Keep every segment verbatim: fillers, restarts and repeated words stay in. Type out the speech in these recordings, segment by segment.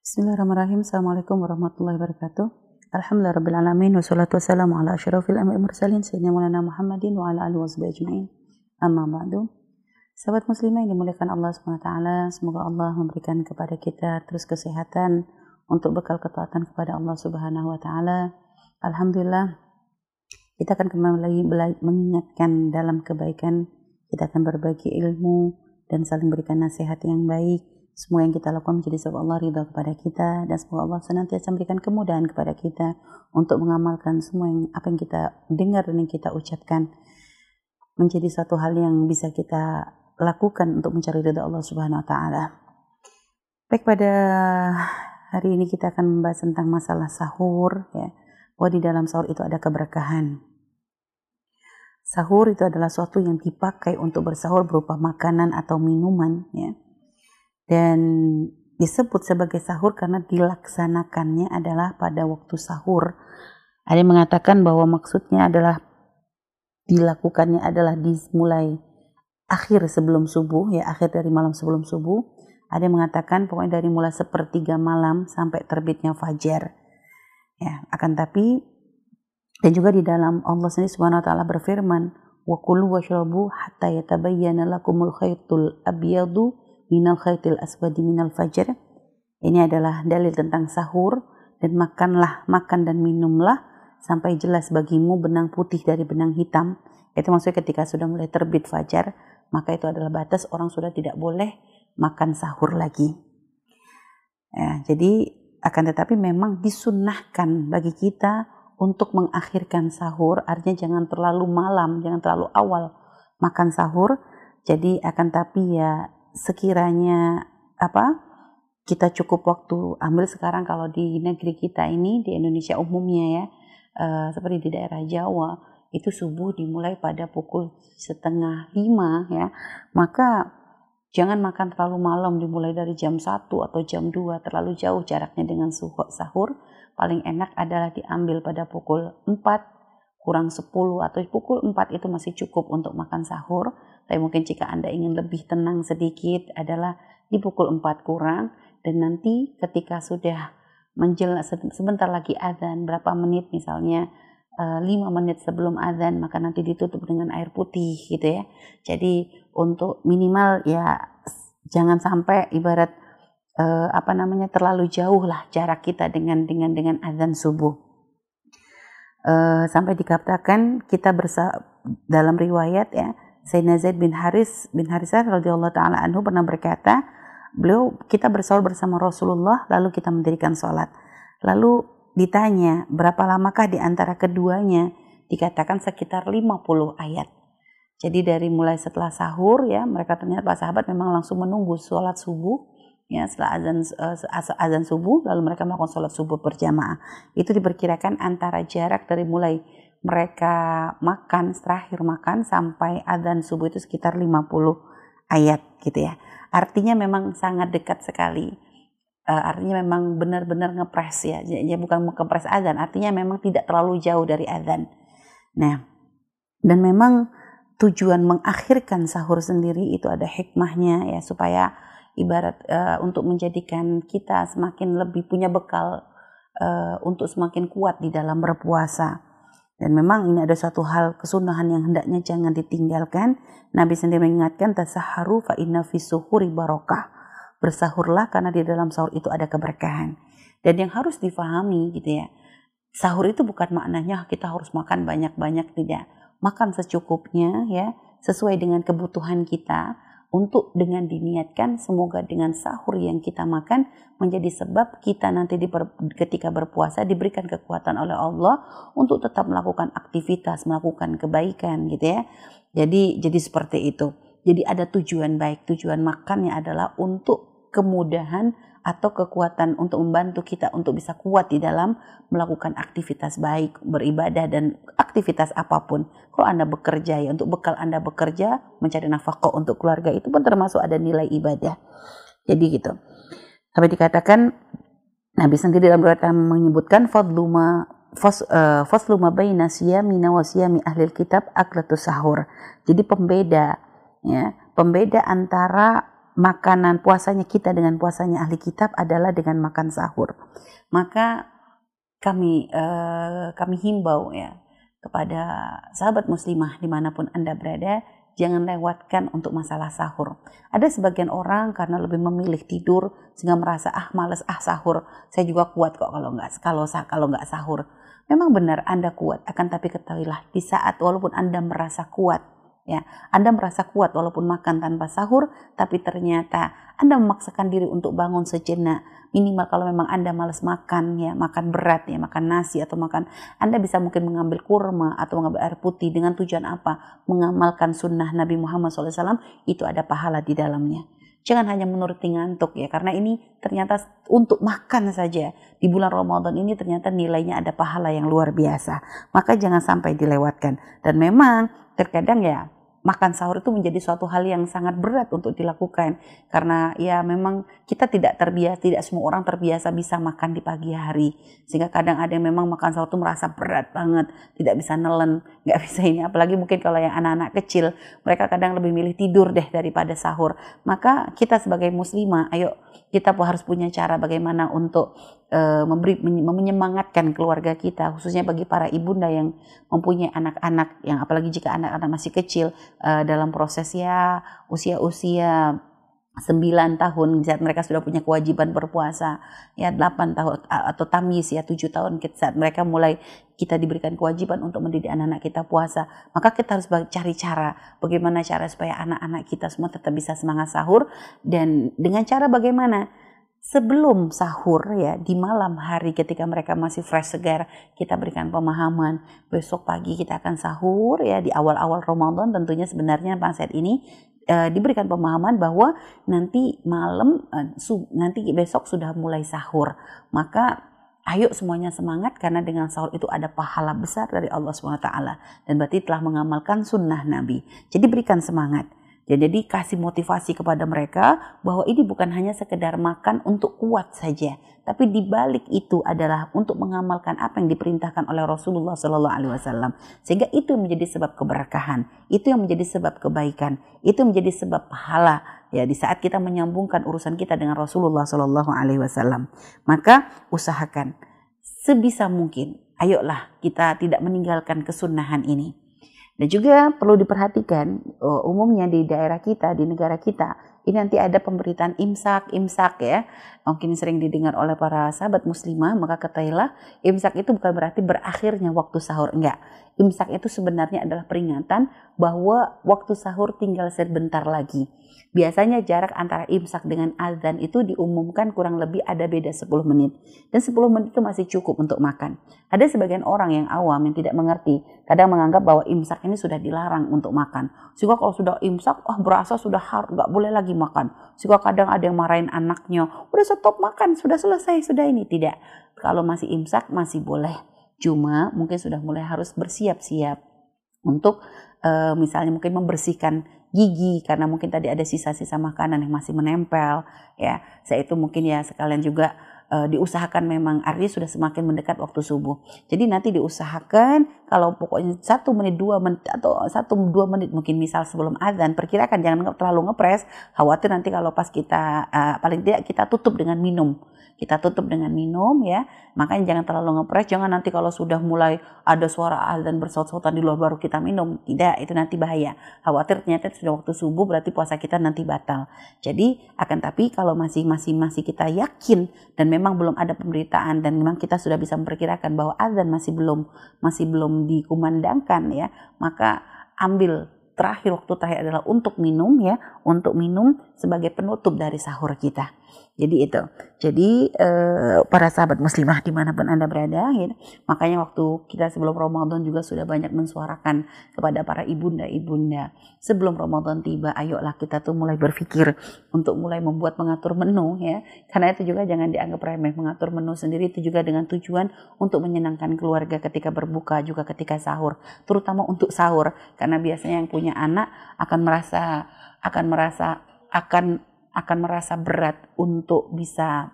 Bismillahirrahmanirrahim. Assalamualaikum warahmatullahi wabarakatuh. Alhamdulillah rabbil alamin wassalatu wassalamu ala asyrafil anbiya'i wal mursalin sayyidina Maulana Muhammadin wa ala alihi washabihi ajmain. Amma ba'du. Sahabat muslimah yang dimuliakan Allah Subhanahu wa taala, semoga Allah memberikan kepada kita terus kesehatan untuk bekal ketaatan kepada Allah Subhanahu wa taala. Alhamdulillah, kita akan kembali lagi mengingatkan dalam kebaikan, kita akan berbagi ilmu dan saling berikan nasihat yang baik. Semua yang kita lakukan menjadi sebab Allah ridha kepada kita, dan semoga Allah senantiasa memberikan kemudahan kepada kita untuk mengamalkan semua yang apa yang kita dengar dan yang kita ucapkan menjadi satu hal yang bisa kita lakukan untuk mencari ridha Allah Subhanahu wa taala. Baik, pada hari ini kita akan membahas tentang masalah sahur, ya. Bahwa di dalam sahur itu ada keberkahan. Sahur itu adalah suatu yang dipakai untuk bersahur berupa makanan atau minuman, ya. Dan disebut sebagai sahur karena dilaksanakannya adalah pada waktu sahur. Ada yang mengatakan bahwa maksudnya adalah dilakukannya adalah dimulai akhir sebelum subuh, ya, akhir dari malam sebelum subuh. Ada yang mengatakan pokoknya dari mulai sepertiga malam sampai terbitnya fajar. Ya, akan tapi dan juga di dalam Allah Subhanahu wa taala berfirman, "Wa kulu washrabu hatta yatabayyana lakumul khaytul abyadu minal khaitil aswadi minal fajr." Ini adalah dalil tentang sahur. Dan makanlah, makan dan minumlah sampai jelas bagimu benang putih dari benang hitam. Itu maksudnya ketika sudah mulai terbit fajar, maka itu adalah batas orang sudah tidak boleh makan sahur lagi, ya. Jadi akan tetapi memang disunnahkan bagi kita untuk mengakhirkan sahur. Artinya jangan terlalu malam, jangan terlalu awal makan sahur. Jadi akan tapi ya sekiranya apa kita cukup waktu, ambil sekarang kalau di negeri kita ini di Indonesia umumnya, ya, uh, seperti di daerah Jawa itu subuh dimulai pada pukul setengah lima, ya, maka jangan makan terlalu malam, dimulai dari jam satu atau jam dua, terlalu jauh jaraknya dengan sahur. Paling enak adalah diambil pada pukul empat kurang sepuluh atau pukul empat, itu masih cukup untuk makan sahur. Tapi mungkin jika Anda ingin lebih tenang sedikit adalah di pukul empat kurang, dan nanti ketika sudah menjelang sebentar lagi azan, berapa menit misalnya lima menit sebelum azan, maka nanti ditutup dengan air putih gitu, ya. Jadi untuk minimal ya jangan sampai ibarat eh, apa namanya terlalu jauh lah jarak kita dengan dengan dengan azan subuh. Uh, sampai dikatakan kita bersa- dalam riwayat, ya, Sayyidina Zaid bin Haris bin Harisah radhiyallahu taala anhu pernah berkata, beliau kita bersahur bersama Rasulullah lalu kita mendirikan sholat. Lalu ditanya berapa lamakah di antara keduanya, dikatakan sekitar lima puluh ayat. Jadi dari mulai setelah sahur, ya, mereka ternyata para sahabat memang langsung menunggu sholat subuh, ya, setelah azan, uh, azan subuh lalu mereka melakukan sholat subuh berjamaah. Itu diperkirakan antara jarak dari mulai mereka makan, terakhir makan sampai azan subuh itu sekitar lima puluh ayat gitu, ya. Artinya memang sangat dekat sekali, uh, artinya memang benar-benar ngepres, ya. Ya, bukan ngepres azan, artinya memang tidak terlalu jauh dari azan. Nah, dan memang tujuan mengakhirkan sahur sendiri itu ada hikmahnya, ya, supaya ibarat uh, untuk menjadikan kita semakin lebih punya bekal uh, untuk semakin kuat di dalam berpuasa. Dan memang ini ada satu hal kesunahan yang hendaknya jangan ditinggalkan. Nabi sendiri mengingatkan, tasahharu fa inna fi suhuri barakah. Bersahurlah karena di dalam sahur itu ada keberkahan. Dan yang harus difahami gitu, ya, sahur itu bukan maknanya kita harus makan banyak-banyak, tidak. Makan secukupnya, ya, sesuai dengan kebutuhan kita. Untuk dengan diniatkan semoga dengan sahur yang kita makan menjadi sebab kita nanti diper, ketika berpuasa diberikan kekuatan oleh Allah untuk tetap melakukan aktivitas, melakukan kebaikan gitu, ya. Jadi jadi seperti itu. Jadi ada tujuan baik, tujuan makannya adalah untuk kemudahan atau kekuatan untuk membantu kita untuk bisa kuat di dalam melakukan aktivitas baik, beribadah dan aktivitas apapun. Kalau Anda bekerja, ya, untuk bekal Anda bekerja, mencari nafkah untuk keluarga, itu pun termasuk ada nilai ibadah. Jadi gitu. Sampai dikatakan Nabi sendiri dalam riwayat menyebutkan fadluma fas uh, fasluma baina siyami wa siyami ahlil kitab aklatus sahur. Jadi pembeda, ya, pembeda antara makanan puasanya kita dengan puasanya ahli kitab adalah dengan makan sahur. Maka kami eh, kami himbau ya kepada sahabat muslimah dimanapun Anda berada, jangan lewatkan untuk masalah sahur. Ada sebagian orang karena lebih memilih tidur sehingga merasa ah males ah sahur, saya juga kuat kok kalau nggak kalau kalau nggak sahur. Memang benar Anda kuat, akan tapi ketahuilah di saat walaupun Anda merasa kuat. Ya, Anda merasa kuat walaupun makan tanpa sahur, tapi ternyata Anda memaksakan diri untuk bangun sejenak. Minimal kalau memang Anda malas makan, ya makan berat, ya makan nasi atau makan, Anda bisa mungkin mengambil kurma atau mengambil air putih dengan tujuan apa? Mengamalkan sunnah Nabi Muhammad shallallahu alaihi wasallam, itu ada pahala di dalamnya. Jangan hanya menuruti ngantuk ya, karena ini ternyata untuk makan saja di bulan Ramadan ini ternyata nilainya ada pahala yang luar biasa. Maka jangan sampai dilewatkan. Dan memang terkadang ya makan sahur itu menjadi suatu hal yang sangat berat untuk dilakukan, karena ya memang kita tidak terbiasa, tidak semua orang terbiasa bisa makan di pagi hari, sehingga kadang ada yang memang makan sahur itu merasa berat banget, tidak bisa nelen, nggak bisa ini, apalagi mungkin kalau yang anak-anak kecil, mereka kadang lebih milih tidur deh daripada sahur. Maka kita sebagai muslimah, ayo kita harus punya cara bagaimana untuk uh, memberi, menyemangatkan keluarga kita, khususnya bagi para ibunda yang mempunyai anak-anak, yang apalagi jika anak-anak masih kecil, Uh, dalam proses ya usia-usia sembilan tahun, saat mereka sudah punya kewajiban berpuasa, ya delapan tahun atau tamyiz ya tujuh tahun, saat mereka mulai kita diberikan kewajiban untuk mendidik anak-anak kita puasa, maka kita harus cari cara bagaimana cara supaya anak-anak kita semua tetap bisa semangat sahur. Dan dengan cara bagaimana? Sebelum sahur ya, di malam hari ketika mereka masih fresh segar, kita berikan pemahaman besok pagi kita akan sahur ya di awal-awal Ramadan. Tentunya sebenarnya saat ini e, diberikan pemahaman bahwa nanti malam e, su, nanti besok sudah mulai sahur. Maka ayo semuanya semangat, karena dengan sahur itu ada pahala besar dari Allah subhanahu wa taala dan berarti telah mengamalkan sunnah Nabi. Jadi berikan semangat. Ya, jadi kasih motivasi kepada mereka bahwa ini bukan hanya sekedar makan untuk kuat saja, tapi dibalik itu adalah untuk mengamalkan apa yang diperintahkan oleh Rasulullah shallallahu alaihi wasallam. Sehingga itu menjadi sebab keberkahan, itu yang menjadi sebab kebaikan, itu menjadi sebab pahala ya di saat kita menyambungkan urusan kita dengan Rasulullah shallallahu alaihi wasallam. Maka usahakan sebisa mungkin, ayolah kita tidak meninggalkan kesunnahan ini. Dan juga perlu diperhatikan, umumnya di daerah kita, di negara kita, ini nanti ada pemberitaan imsak-imsak ya. Mungkin sering didengar oleh para sahabat muslimah, maka ketahuilah imsak itu bukan berarti berakhirnya waktu sahur, enggak. Imsak itu sebenarnya adalah peringatan bahwa waktu sahur tinggal sebentar lagi. Biasanya jarak antara imsak dengan azan itu diumumkan kurang lebih ada beda sepuluh menit. Dan sepuluh menit itu masih cukup untuk makan. Ada sebagian orang yang awam yang tidak mengerti, kadang menganggap bahwa imsak ini sudah dilarang untuk makan. Sehingga kalau sudah imsak, oh berasa sudah harus, gak boleh lagi makan. Sehingga kadang ada yang marahin anaknya, udah stop makan, sudah selesai, sudah ini. Tidak, kalau masih imsak masih boleh. Cuma mungkin sudah mulai harus bersiap-siap untuk e, misalnya mungkin membersihkan gigi karena mungkin tadi ada sisa-sisa makanan yang masih menempel ya. Saya itu mungkin ya sekalian juga e, diusahakan memang artinya sudah semakin mendekat waktu subuh. Jadi nanti diusahakan kalau pokoknya satu menit dua menit atau satu dua menit mungkin misal sebelum azan, perkirakan, jangan terlalu ngepres. Khawatir nanti kalau pas kita e, paling tidak kita tutup dengan minum. Kita tutup dengan minum ya, makanya jangan terlalu ngepres, jangan nanti kalau sudah mulai ada suara azan bersaut-sautan di luar baru kita minum, tidak, itu nanti bahaya. Khawatir ternyata sudah waktu subuh berarti puasa kita nanti batal. Jadi akan tapi kalau masih masih masih kita yakin dan memang belum ada pemberitaan dan memang kita sudah bisa memperkirakan bahwa azan masih belum masih belum dikumandangkan ya, maka ambil terakhir waktu terakhir adalah untuk minum ya, untuk minum sebagai penutup dari sahur kita. Jadi itu, jadi eh, para sahabat muslimah dimanapun Anda berada ya, makanya waktu kita sebelum Ramadan juga sudah banyak mensuarakan kepada para ibunda-ibunda, sebelum Ramadan tiba ayolah kita tuh mulai berpikir untuk mulai membuat mengatur menu ya, karena itu juga jangan dianggap remeh, mengatur menu sendiri itu juga dengan tujuan untuk menyenangkan keluarga ketika berbuka juga ketika sahur, terutama untuk sahur, karena biasanya yang punya anak akan merasa akan merasa akan akan merasa berat untuk bisa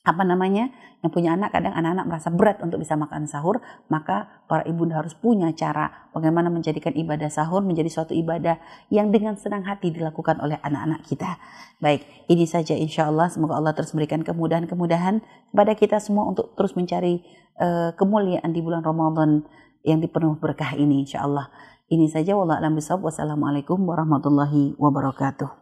apa namanya, yang punya anak, kadang anak-anak merasa berat untuk bisa makan sahur, maka para ibu harus punya cara bagaimana menjadikan ibadah sahur menjadi suatu ibadah yang dengan senang hati dilakukan oleh anak-anak kita. Baik, ini saja insya Allah, semoga Allah terus berikan kemudahan-kemudahan kepada kita semua untuk terus mencari uh, kemuliaan di bulan Ramadan yang dipenuh berkah ini insya Allah. Ini saja, wallahu a'lam bishawab, wassalamualaikum warahmatullahi wabarakatuh.